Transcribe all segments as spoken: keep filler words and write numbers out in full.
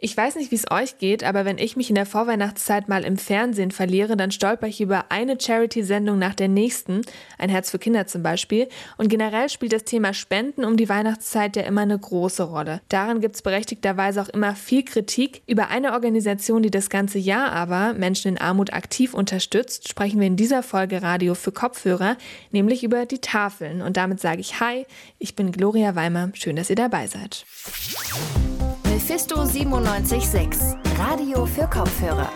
Ich weiß nicht, wie es euch geht, aber wenn ich mich in der Vorweihnachtszeit mal im Fernsehen verliere, dann stolper ich über eine Charity-Sendung nach der nächsten, Ein Herz für Kinder zum Beispiel, und generell spielt das Thema Spenden um die Weihnachtszeit ja immer eine große Rolle. Daran gibt's berechtigterweise auch immer viel Kritik. Über eine Organisation, die das ganze Jahr aber Menschen in Armut aktiv unterstützt, sprechen wir in dieser Folge Radio für Kopfhörer, nämlich über die Tafeln. Und damit sage ich Hi, ich bin Gloria Weimer, schön, dass ihr dabei seid. Mephisto siebenundneunzig Komma sechs, Radio für Kopfhörer.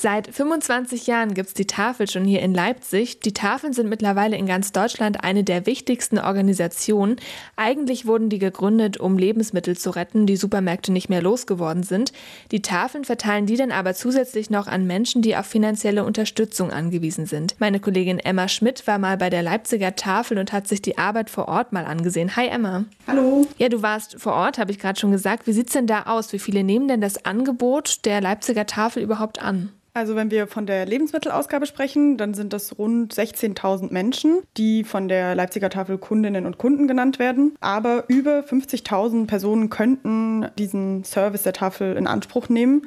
Seit fünfundzwanzig Jahren gibt's die Tafel schon hier in Leipzig. Die Tafeln sind mittlerweile in ganz Deutschland eine der wichtigsten Organisationen. Eigentlich wurden die gegründet, um Lebensmittel zu retten, die Supermärkte nicht mehr losgeworden sind. Die Tafeln verteilen die dann aber zusätzlich noch an Menschen, die auf finanzielle Unterstützung angewiesen sind. Meine Kollegin Emma Schmidt war mal bei der Leipziger Tafel und hat sich die Arbeit vor Ort mal angesehen. Hi Emma. Hallo. Ja, du warst vor Ort, habe ich gerade schon gesagt. Wie sieht's denn da aus? Wie viele nehmen denn das Angebot der Leipziger Tafel überhaupt an? Also wenn wir von der Lebensmittelausgabe sprechen, dann sind das rund sechzehntausend Menschen, die von der Leipziger Tafel Kundinnen und Kunden genannt werden. Aber über fünfzigtausend Personen könnten diesen Service der Tafel in Anspruch nehmen.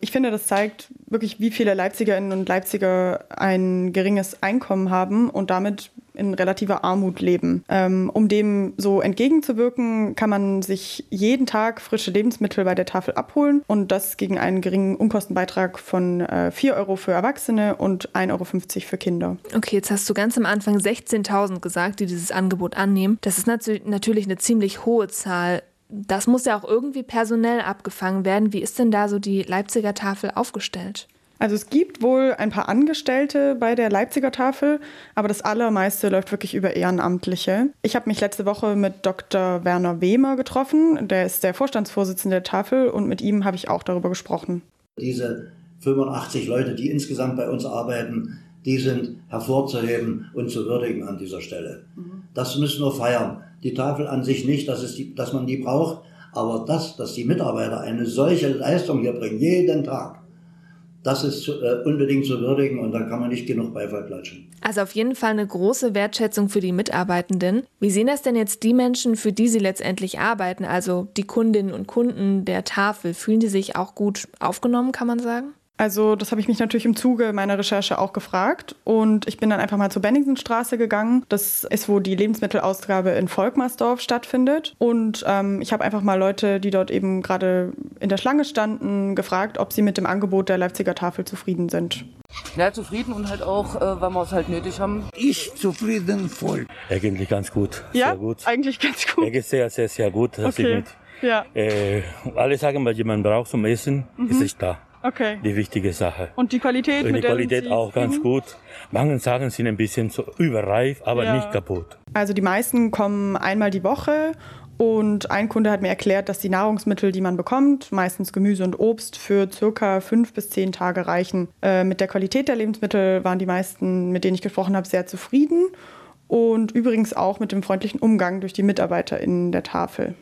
Ich finde, das zeigt wirklich, wie viele Leipzigerinnen und Leipziger ein geringes Einkommen haben und damit in relativer Armut leben. Ähm, um dem so entgegenzuwirken, kann man sich jeden Tag frische Lebensmittel bei der Tafel abholen und das gegen einen geringen Unkostenbeitrag von äh, vier Euro für Erwachsene und ein Euro fünfzig für Kinder. Okay, jetzt hast du ganz am Anfang sechzehntausend gesagt, die dieses Angebot annehmen. Das ist nat- natürlich eine ziemlich hohe Zahl. Das muss ja auch irgendwie personell abgefangen werden. Wie ist denn da so die Leipziger Tafel aufgestellt? Also es gibt wohl ein paar Angestellte bei der Leipziger Tafel, aber das Allermeiste läuft wirklich über Ehrenamtliche. Ich habe mich letzte Woche mit Doktor Werner Wehmer getroffen, der ist der Vorstandsvorsitzende der Tafel und mit ihm habe ich auch darüber gesprochen. Diese fünfundachtzig Leute, die insgesamt bei uns arbeiten, die sind hervorzuheben und zu würdigen an dieser Stelle. Mhm. Das müssen wir feiern. Die Tafel an sich nicht, dass, es die, dass man die braucht, aber das, dass die Mitarbeiter eine solche Leistung hier bringen, jeden Tag, das ist äh, unbedingt zu würdigen und da kann man nicht genug Beifall klatschen. Also auf jeden Fall eine große Wertschätzung für die Mitarbeitenden. Wie sehen das denn jetzt die Menschen, für die sie letztendlich arbeiten, also die Kundinnen und Kunden der Tafel? Fühlen die sich auch gut aufgenommen, kann man sagen? Also das habe ich mich natürlich im Zuge meiner Recherche auch gefragt und ich bin dann einfach mal zur Benningsenstraße gegangen. Das ist, wo die Lebensmittelausgabe in Volkmarsdorf stattfindet und ähm, ich habe einfach mal Leute, die dort eben gerade in der Schlange standen, gefragt, ob sie mit dem Angebot der Leipziger Tafel zufrieden sind. Na, zufrieden und halt auch, äh, weil wir es halt nötig haben. Ich zufrieden voll. Eigentlich ganz gut. Ja, sehr gut. Eigentlich ganz gut. Eigentlich sehr, sehr, sehr gut. Okay, ja. Äh, alle sagen, was jemand braucht zum Essen, mhm. ist nicht da. Okay. Die wichtige Sache. Und die Qualität? Und die mit Qualität Sie auch ganz gut. Manche Sachen sind ein bisschen so überreif, aber ja. nicht kaputt. Also die meisten kommen einmal die Woche und ein Kunde hat mir erklärt, dass die Nahrungsmittel, die man bekommt, meistens Gemüse und Obst, für circa fünf bis zehn Tage reichen. Äh, mit der Qualität der Lebensmittel waren die meisten, mit denen ich gesprochen habe, sehr zufrieden und übrigens auch mit dem freundlichen Umgang durch die MitarbeiterInnen der Tafel.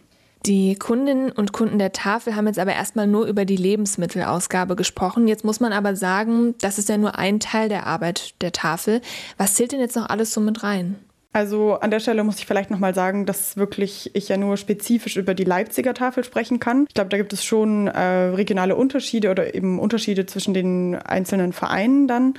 Die Kundinnen und Kunden der Tafel haben jetzt aber erstmal nur über die Lebensmittelausgabe gesprochen. Jetzt muss man aber sagen, das ist ja nur ein Teil der Arbeit der Tafel. Was zählt denn jetzt noch alles so mit rein? Also an der Stelle muss ich vielleicht nochmal sagen, dass wirklich ich ja nur spezifisch über die Leipziger Tafel sprechen kann. Ich glaube, da gibt es schon äh, regionale Unterschiede oder eben Unterschiede zwischen den einzelnen Vereinen dann.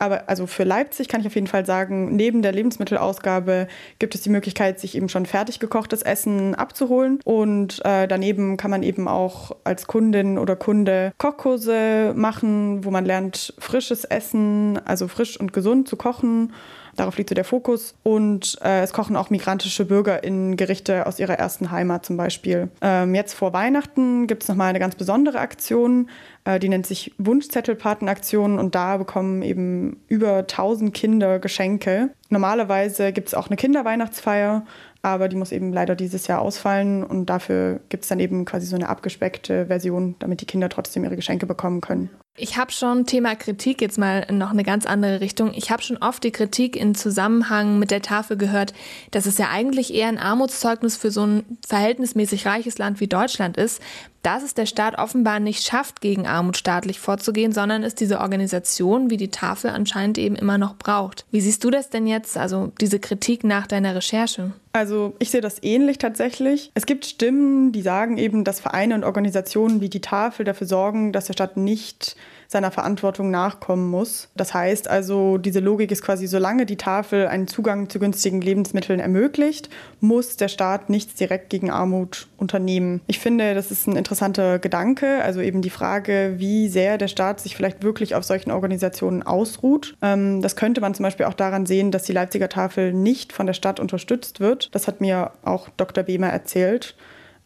Aber also für Leipzig kann ich auf jeden Fall sagen, neben der Lebensmittelausgabe gibt es die Möglichkeit, sich eben schon fertig gekochtes Essen abzuholen. Und äh, daneben kann man eben auch als Kundin oder Kunde Kochkurse machen, wo man lernt, frisches Essen, also frisch und gesund zu kochen. Darauf liegt so der Fokus. Und äh, es kochen auch migrantische BürgerInnen Gerichte aus ihrer ersten Heimat zum Beispiel. Ähm, jetzt vor Weihnachten gibt es nochmal eine ganz besondere Aktion, äh, die nennt sich Wunschzettelpatenaktion. Und da bekommen eben über tausend Kinder Geschenke. Normalerweise gibt es auch eine Kinderweihnachtsfeier, aber die muss eben leider dieses Jahr ausfallen. Und dafür gibt es dann eben quasi so eine abgespeckte Version, damit die Kinder trotzdem ihre Geschenke bekommen können. Ich habe schon, Thema Kritik, jetzt mal noch eine ganz andere Richtung. Ich habe schon oft die Kritik in Zusammenhang mit der Tafel gehört, dass es ja eigentlich eher ein Armutszeugnis für so ein verhältnismäßig reiches Land wie Deutschland ist, dass es der Staat offenbar nicht schafft, gegen Armut staatlich vorzugehen, sondern es diese Organisation wie die Tafel anscheinend eben immer noch braucht. Wie siehst du das denn jetzt, also diese Kritik nach deiner Recherche? Also ich sehe das ähnlich tatsächlich. Es gibt Stimmen, die sagen eben, dass Vereine und Organisationen wie die Tafel dafür sorgen, dass der Staat nicht seiner Verantwortung nachkommen muss. Das heißt also, diese Logik ist quasi, solange die Tafel einen Zugang zu günstigen Lebensmitteln ermöglicht, muss der Staat nichts direkt gegen Armut unternehmen. Ich finde, das ist ein interessanter Gedanke, also eben die Frage, wie sehr der Staat sich vielleicht wirklich auf solchen Organisationen ausruht. Das könnte man zum Beispiel auch daran sehen, dass die Leipziger Tafel nicht von der Stadt unterstützt wird. Das hat mir auch Doktor Wehmer erzählt.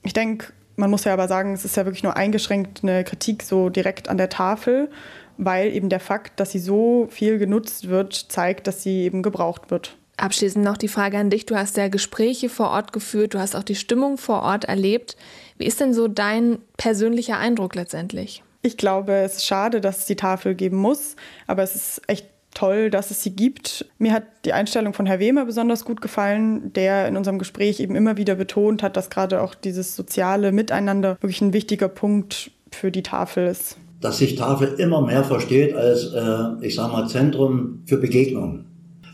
Ich denke, man muss ja aber sagen, es ist ja wirklich nur eingeschränkt eine Kritik so direkt an der Tafel, weil eben der Fakt, dass sie so viel genutzt wird, zeigt, dass sie eben gebraucht wird. Abschließend noch die Frage an dich. Du hast ja Gespräche vor Ort geführt, du hast auch die Stimmung vor Ort erlebt. Wie ist denn so dein persönlicher Eindruck letztendlich? Ich glaube, es ist schade, dass es die Tafel geben muss, aber es ist echt toll, dass es sie gibt. Mir hat die Einstellung von Herrn Wehmer besonders gut gefallen, der in unserem Gespräch eben immer wieder betont hat, dass gerade auch dieses soziale Miteinander wirklich ein wichtiger Punkt für die Tafel ist. Dass sich Tafel immer mehr versteht als, äh, ich sag mal, Zentrum für Begegnung.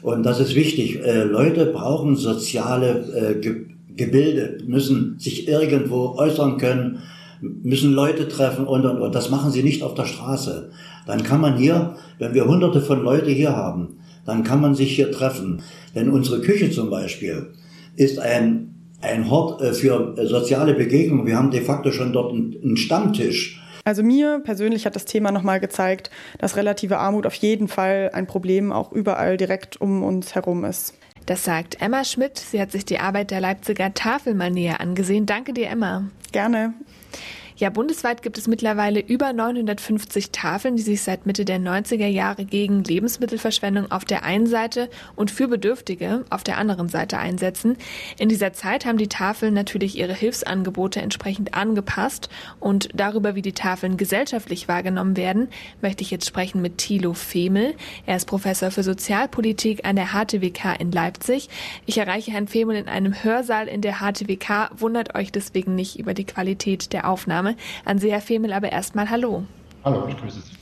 Und das ist wichtig. Äh, Leute brauchen soziale äh, Ge- Gebilde, müssen sich irgendwo äußern können, müssen Leute treffen und, und, und. Das machen sie nicht auf der Straße. Dann kann man hier, wenn wir hunderte von Leute hier haben, dann kann man sich hier treffen. Denn unsere Küche zum Beispiel ist ein, ein Hort für soziale Begegnung. Wir haben de facto schon dort einen Stammtisch. Also mir persönlich hat das Thema nochmal gezeigt, dass relative Armut auf jeden Fall ein Problem auch überall direkt um uns herum ist. Das sagt Emma Schmidt. Sie hat sich die Arbeit der Leipziger Tafel mal näher angesehen. Danke dir, Emma. Gerne. Ja, bundesweit gibt es mittlerweile über neunhundertfünfzig Tafeln, die sich seit Mitte der neunziger Jahre gegen Lebensmittelverschwendung auf der einen Seite und für Bedürftige auf der anderen Seite einsetzen. In dieser Zeit haben die Tafeln natürlich ihre Hilfsangebote entsprechend angepasst. Und darüber, wie die Tafeln gesellschaftlich wahrgenommen werden, möchte ich jetzt sprechen mit Thilo Fehmel. Er ist Professor für Sozialpolitik an der H T W K in Leipzig. Ich erreiche Herrn Fehmel in einem Hörsaal in der H T W K, wundert euch deswegen nicht über die Qualität der Aufnahme. An Sie, Herr Fehmel, aber erstmal hallo. Hallo, ich grüße Sie.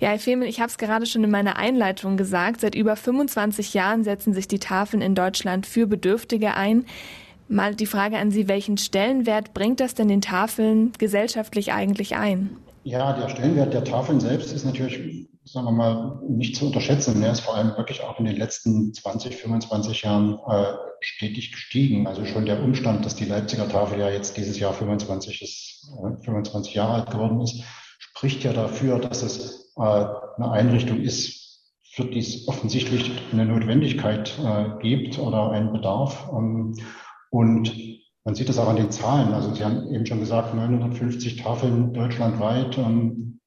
Ja, Herr Fehmel, ich habe es gerade schon in meiner Einleitung gesagt. Seit über fünfundzwanzig Jahren setzen sich die Tafeln in Deutschland für Bedürftige ein. Mal die Frage an Sie, welchen Stellenwert bringt das denn den Tafeln gesellschaftlich eigentlich ein? Ja, der Stellenwert der Tafeln selbst ist natürlich, sagen wir mal, nicht zu unterschätzen. Er ist vor allem wirklich auch in den letzten zwanzig, fünfundzwanzig Jahren äh, stetig gestiegen. Also schon der Umstand, dass die Leipziger Tafel ja jetzt dieses Jahr fünfundzwanzig, ist, fünfundzwanzig Jahre alt geworden ist, spricht ja dafür, dass es äh, eine Einrichtung ist, für die es offensichtlich eine Notwendigkeit äh, gibt oder einen Bedarf. Ähm, und man sieht das auch an den Zahlen. Also Sie haben eben schon gesagt, neunhundertfünfzig Tafeln deutschlandweit, ähm,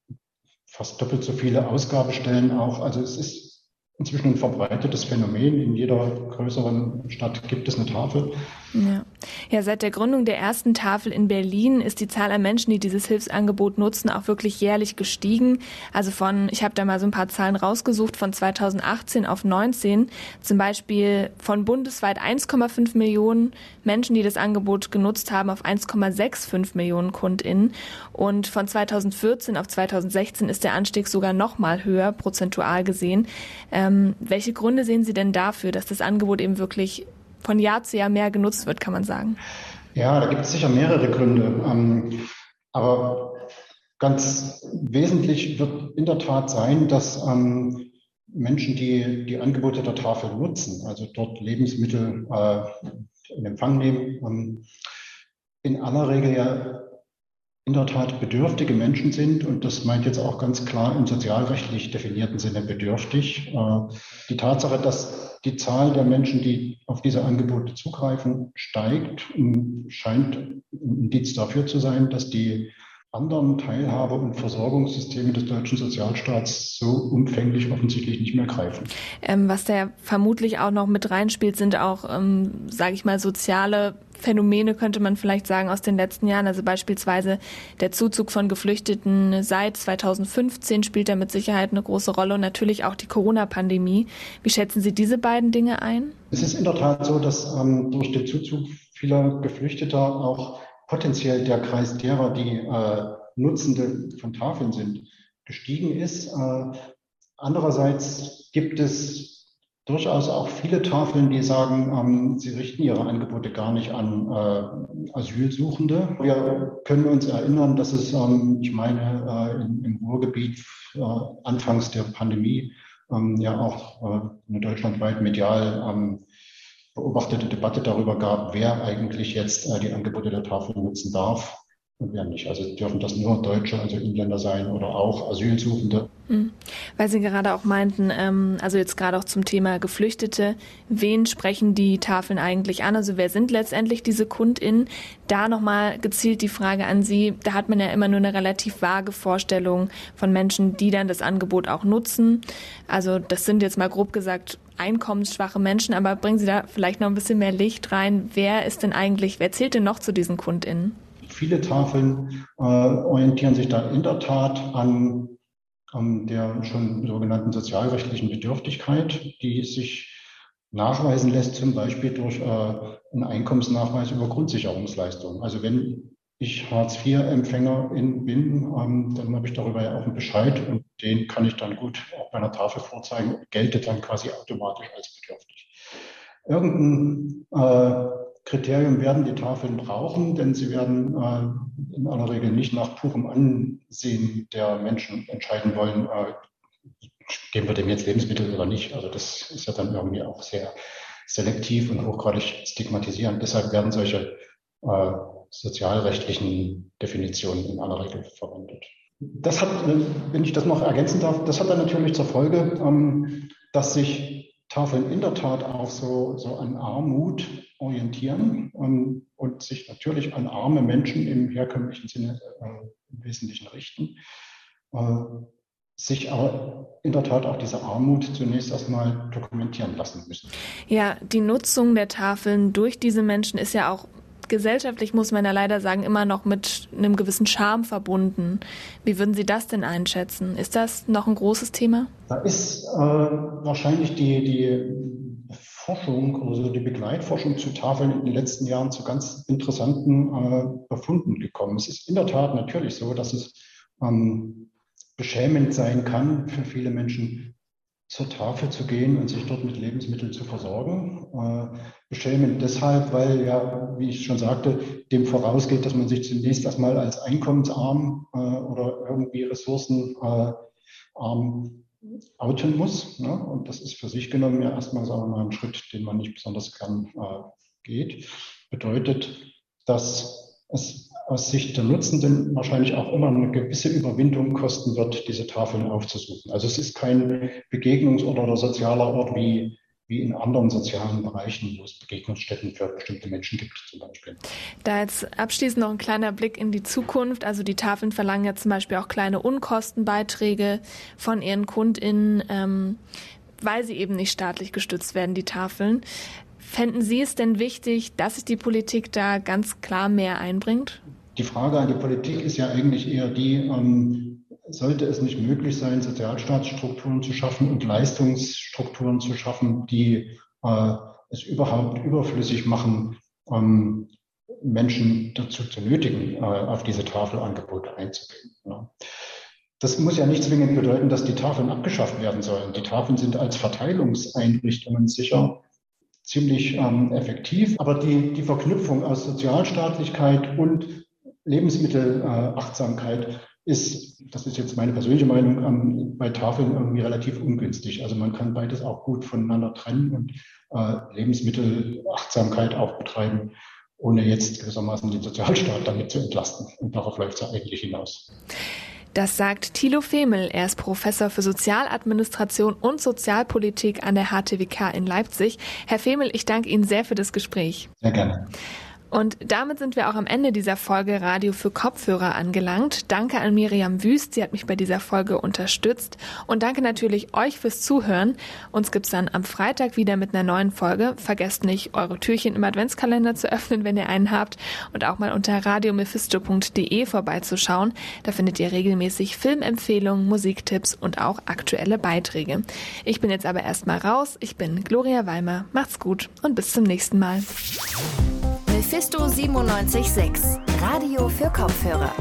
fast doppelt so viele Ausgabestellen auch. Also es ist inzwischen ein verbreitetes Phänomen. In jeder größeren Stadt gibt es eine Tafel. Ja. Ja, seit der Gründung der ersten Tafel in Berlin ist die Zahl an Menschen, die dieses Hilfsangebot nutzen, auch wirklich jährlich gestiegen. Also von, ich habe da mal so ein paar Zahlen rausgesucht, von zweitausendachtzehn auf neunzehn. Zum Beispiel von bundesweit eins Komma fünf Millionen Menschen, die das Angebot genutzt haben, auf eins Komma fünfundsechzig Millionen KundInnen. Und von zweitausendvierzehn auf zweitausendsechzehn ist der Anstieg sogar noch mal höher, prozentual gesehen. Ähm, welche Gründe sehen Sie denn dafür, dass das Angebot eben wirklich von Jahr zu Jahr mehr genutzt wird, kann man sagen? Ja, da gibt es sicher mehrere Gründe. Aber ganz wesentlich wird in der Tat sein, dass Menschen, die die Angebote der Tafel nutzen, also dort Lebensmittel in Empfang nehmen, in aller Regel ja in der Tat bedürftige Menschen sind, und das meint jetzt auch ganz klar im sozialrechtlich definierten Sinne bedürftig. Die Tatsache, dass die Zahl der Menschen, die auf diese Angebote zugreifen, steigt, scheint ein Indiz dafür zu sein, dass die anderen Teilhabe- und Versorgungssysteme des deutschen Sozialstaats so umfänglich offensichtlich nicht mehr greifen. Ähm, was da vermutlich auch noch mit reinspielt, sind auch, ähm, sage ich mal, soziale Phänomene, könnte man vielleicht sagen, aus den letzten Jahren. Also beispielsweise der Zuzug von Geflüchteten seit zweitausendfünfzehn spielt da mit Sicherheit eine große Rolle, und natürlich auch die Corona-Pandemie. Wie schätzen Sie diese beiden Dinge ein? Es ist in der Tat so, dass ähm, durch den Zuzug vieler Geflüchteter auch potenziell der Kreis derer, die äh, Nutzende von Tafeln sind, gestiegen ist. Äh, andererseits gibt es durchaus auch viele Tafeln, die sagen, ähm, sie richten ihre Angebote gar nicht an äh, Asylsuchende. Wir können uns erinnern, dass es, ähm, ich meine, äh, im, im Ruhrgebiet äh, anfangs der Pandemie ähm, ja auch äh, eine deutschlandweit medial ähm, beobachtete Debatte darüber gab, wer eigentlich jetzt äh, die Angebote der Tafeln nutzen darf und wer nicht. Also dürfen das nur Deutsche, also Inländer sein oder auch Asylsuchende. Hm. Weil Sie gerade auch meinten, ähm, also jetzt gerade auch zum Thema Geflüchtete, wen sprechen die Tafeln eigentlich an? Also wer sind letztendlich diese KundInnen? Da nochmal gezielt die Frage an Sie, da hat man ja immer nur eine relativ vage Vorstellung von Menschen, die dann das Angebot auch nutzen. Also das sind jetzt mal grob gesagt einkommensschwache Menschen, aber bringen Sie da vielleicht noch ein bisschen mehr Licht rein. Wer ist denn eigentlich, wer zählt denn noch zu diesen KundInnen? Viele Tafeln äh, orientieren sich da in der Tat an, an der schon sogenannten sozialrechtlichen Bedürftigkeit, die sich nachweisen lässt, zum Beispiel durch äh, einen Einkommensnachweis über Grundsicherungsleistungen. Also wenn ich Hartz-vier-Empfängerin bin, ähm, dann habe ich darüber ja auch einen Bescheid und den kann ich dann gut auf meiner Tafel vorzeigen und gelte dann quasi automatisch als bedürftig. Irgendein äh, Kriterien werden die Tafeln brauchen, denn sie werden äh, in aller Regel nicht nach purem Ansehen der Menschen entscheiden wollen, äh, geben wir dem jetzt Lebensmittel oder nicht. Also das ist ja dann irgendwie auch sehr selektiv und hochgradig stigmatisierend. Deshalb werden solche äh, sozialrechtlichen Definitionen in aller Regel verwendet. Das hat, wenn ich das noch ergänzen darf, das hat dann natürlich zur Folge, ähm, dass sich Tafeln in der Tat auch so, so an Armut orientieren und, und sich natürlich an arme Menschen im herkömmlichen Sinne äh, im Wesentlichen richten, äh, sich aber in der Tat auch diese Armut zunächst erstmal dokumentieren lassen müssen. Ja, die Nutzung der Tafeln durch diese Menschen ist ja auch gesellschaftlich, muss man ja leider sagen, immer noch mit einem gewissen Charme verbunden. Wie würden Sie das denn einschätzen? Ist das noch ein großes Thema? Da ist äh, wahrscheinlich die, die Forschung, also die Begleitforschung zu Tafeln in den letzten Jahren zu ganz interessanten äh, Befunden gekommen. Es ist in der Tat natürlich so, dass es ähm, beschämend sein kann für viele Menschen, zur Tafel zu gehen und sich dort mit Lebensmitteln zu versorgen. Äh, beschämend deshalb, weil ja, wie ich schon sagte, dem vorausgeht, dass man sich zunächst erstmal als einkommensarm äh, oder irgendwie ressourcenarm äh, outen muss. Ne? Und das ist für sich genommen ja erstmal, sagen wir mal, ein Schritt, den man nicht besonders gern äh, geht. Bedeutet, dass es aus Sicht der Nutzenden wahrscheinlich auch immer eine gewisse Überwindung kosten wird, diese Tafeln aufzusuchen. Also es ist kein Begegnungsort oder sozialer Ort wie, wie in anderen sozialen Bereichen, wo es Begegnungsstätten für bestimmte Menschen gibt zum Beispiel. Da jetzt abschließend noch ein kleiner Blick in die Zukunft. Also die Tafeln verlangen ja zum Beispiel auch kleine Unkostenbeiträge von ihren KundInnen, ähm, weil sie eben nicht staatlich gestützt werden, die Tafeln. Fänden Sie es denn wichtig, dass sich die Politik da ganz klar mehr einbringt? Die Frage an die Politik ist ja eigentlich eher die, ähm, sollte es nicht möglich sein, Sozialstaatsstrukturen zu schaffen und Leistungsstrukturen zu schaffen, die äh, es überhaupt überflüssig machen, ähm, Menschen dazu zu nötigen, äh, auf diese Tafelangebote einzugehen. Ja. Das muss ja nicht zwingend bedeuten, dass die Tafeln abgeschafft werden sollen. Die Tafeln sind als Verteilungseinrichtungen sicher ziemlich ähm, effektiv, aber die, die Verknüpfung aus Sozialstaatlichkeit und Lebensmittelachtsamkeit äh, ist, das ist jetzt meine persönliche Meinung, ähm, bei Tafeln irgendwie relativ ungünstig. Also man kann beides auch gut voneinander trennen und äh, Lebensmittelachtsamkeit auch betreiben, ohne jetzt gewissermaßen den Sozialstaat damit zu entlasten. Und darauf läuft es ja eigentlich hinaus. Das sagt Thilo Fehmel. Er ist Professor für Sozialadministration und Sozialpolitik an der H T W K in Leipzig. Herr Fehmel, ich danke Ihnen sehr für das Gespräch. Sehr gerne. Und damit sind wir auch am Ende dieser Folge Radio für Kopfhörer angelangt. Danke an Miriam Wüst, sie hat mich bei dieser Folge unterstützt. Und danke natürlich euch fürs Zuhören. Uns gibt's dann am Freitag wieder mit einer neuen Folge. Vergesst nicht, eure Türchen im Adventskalender zu öffnen, wenn ihr einen habt. Und auch mal unter radio mephisto punkt de vorbeizuschauen. Da findet ihr regelmäßig Filmempfehlungen, Musiktipps und auch aktuelle Beiträge. Ich bin jetzt aber erstmal raus. Ich bin Gloria Weimer. Macht's gut und bis zum nächsten Mal. Mephisto siebenundneunzig Komma sechs Radio für Kopfhörer.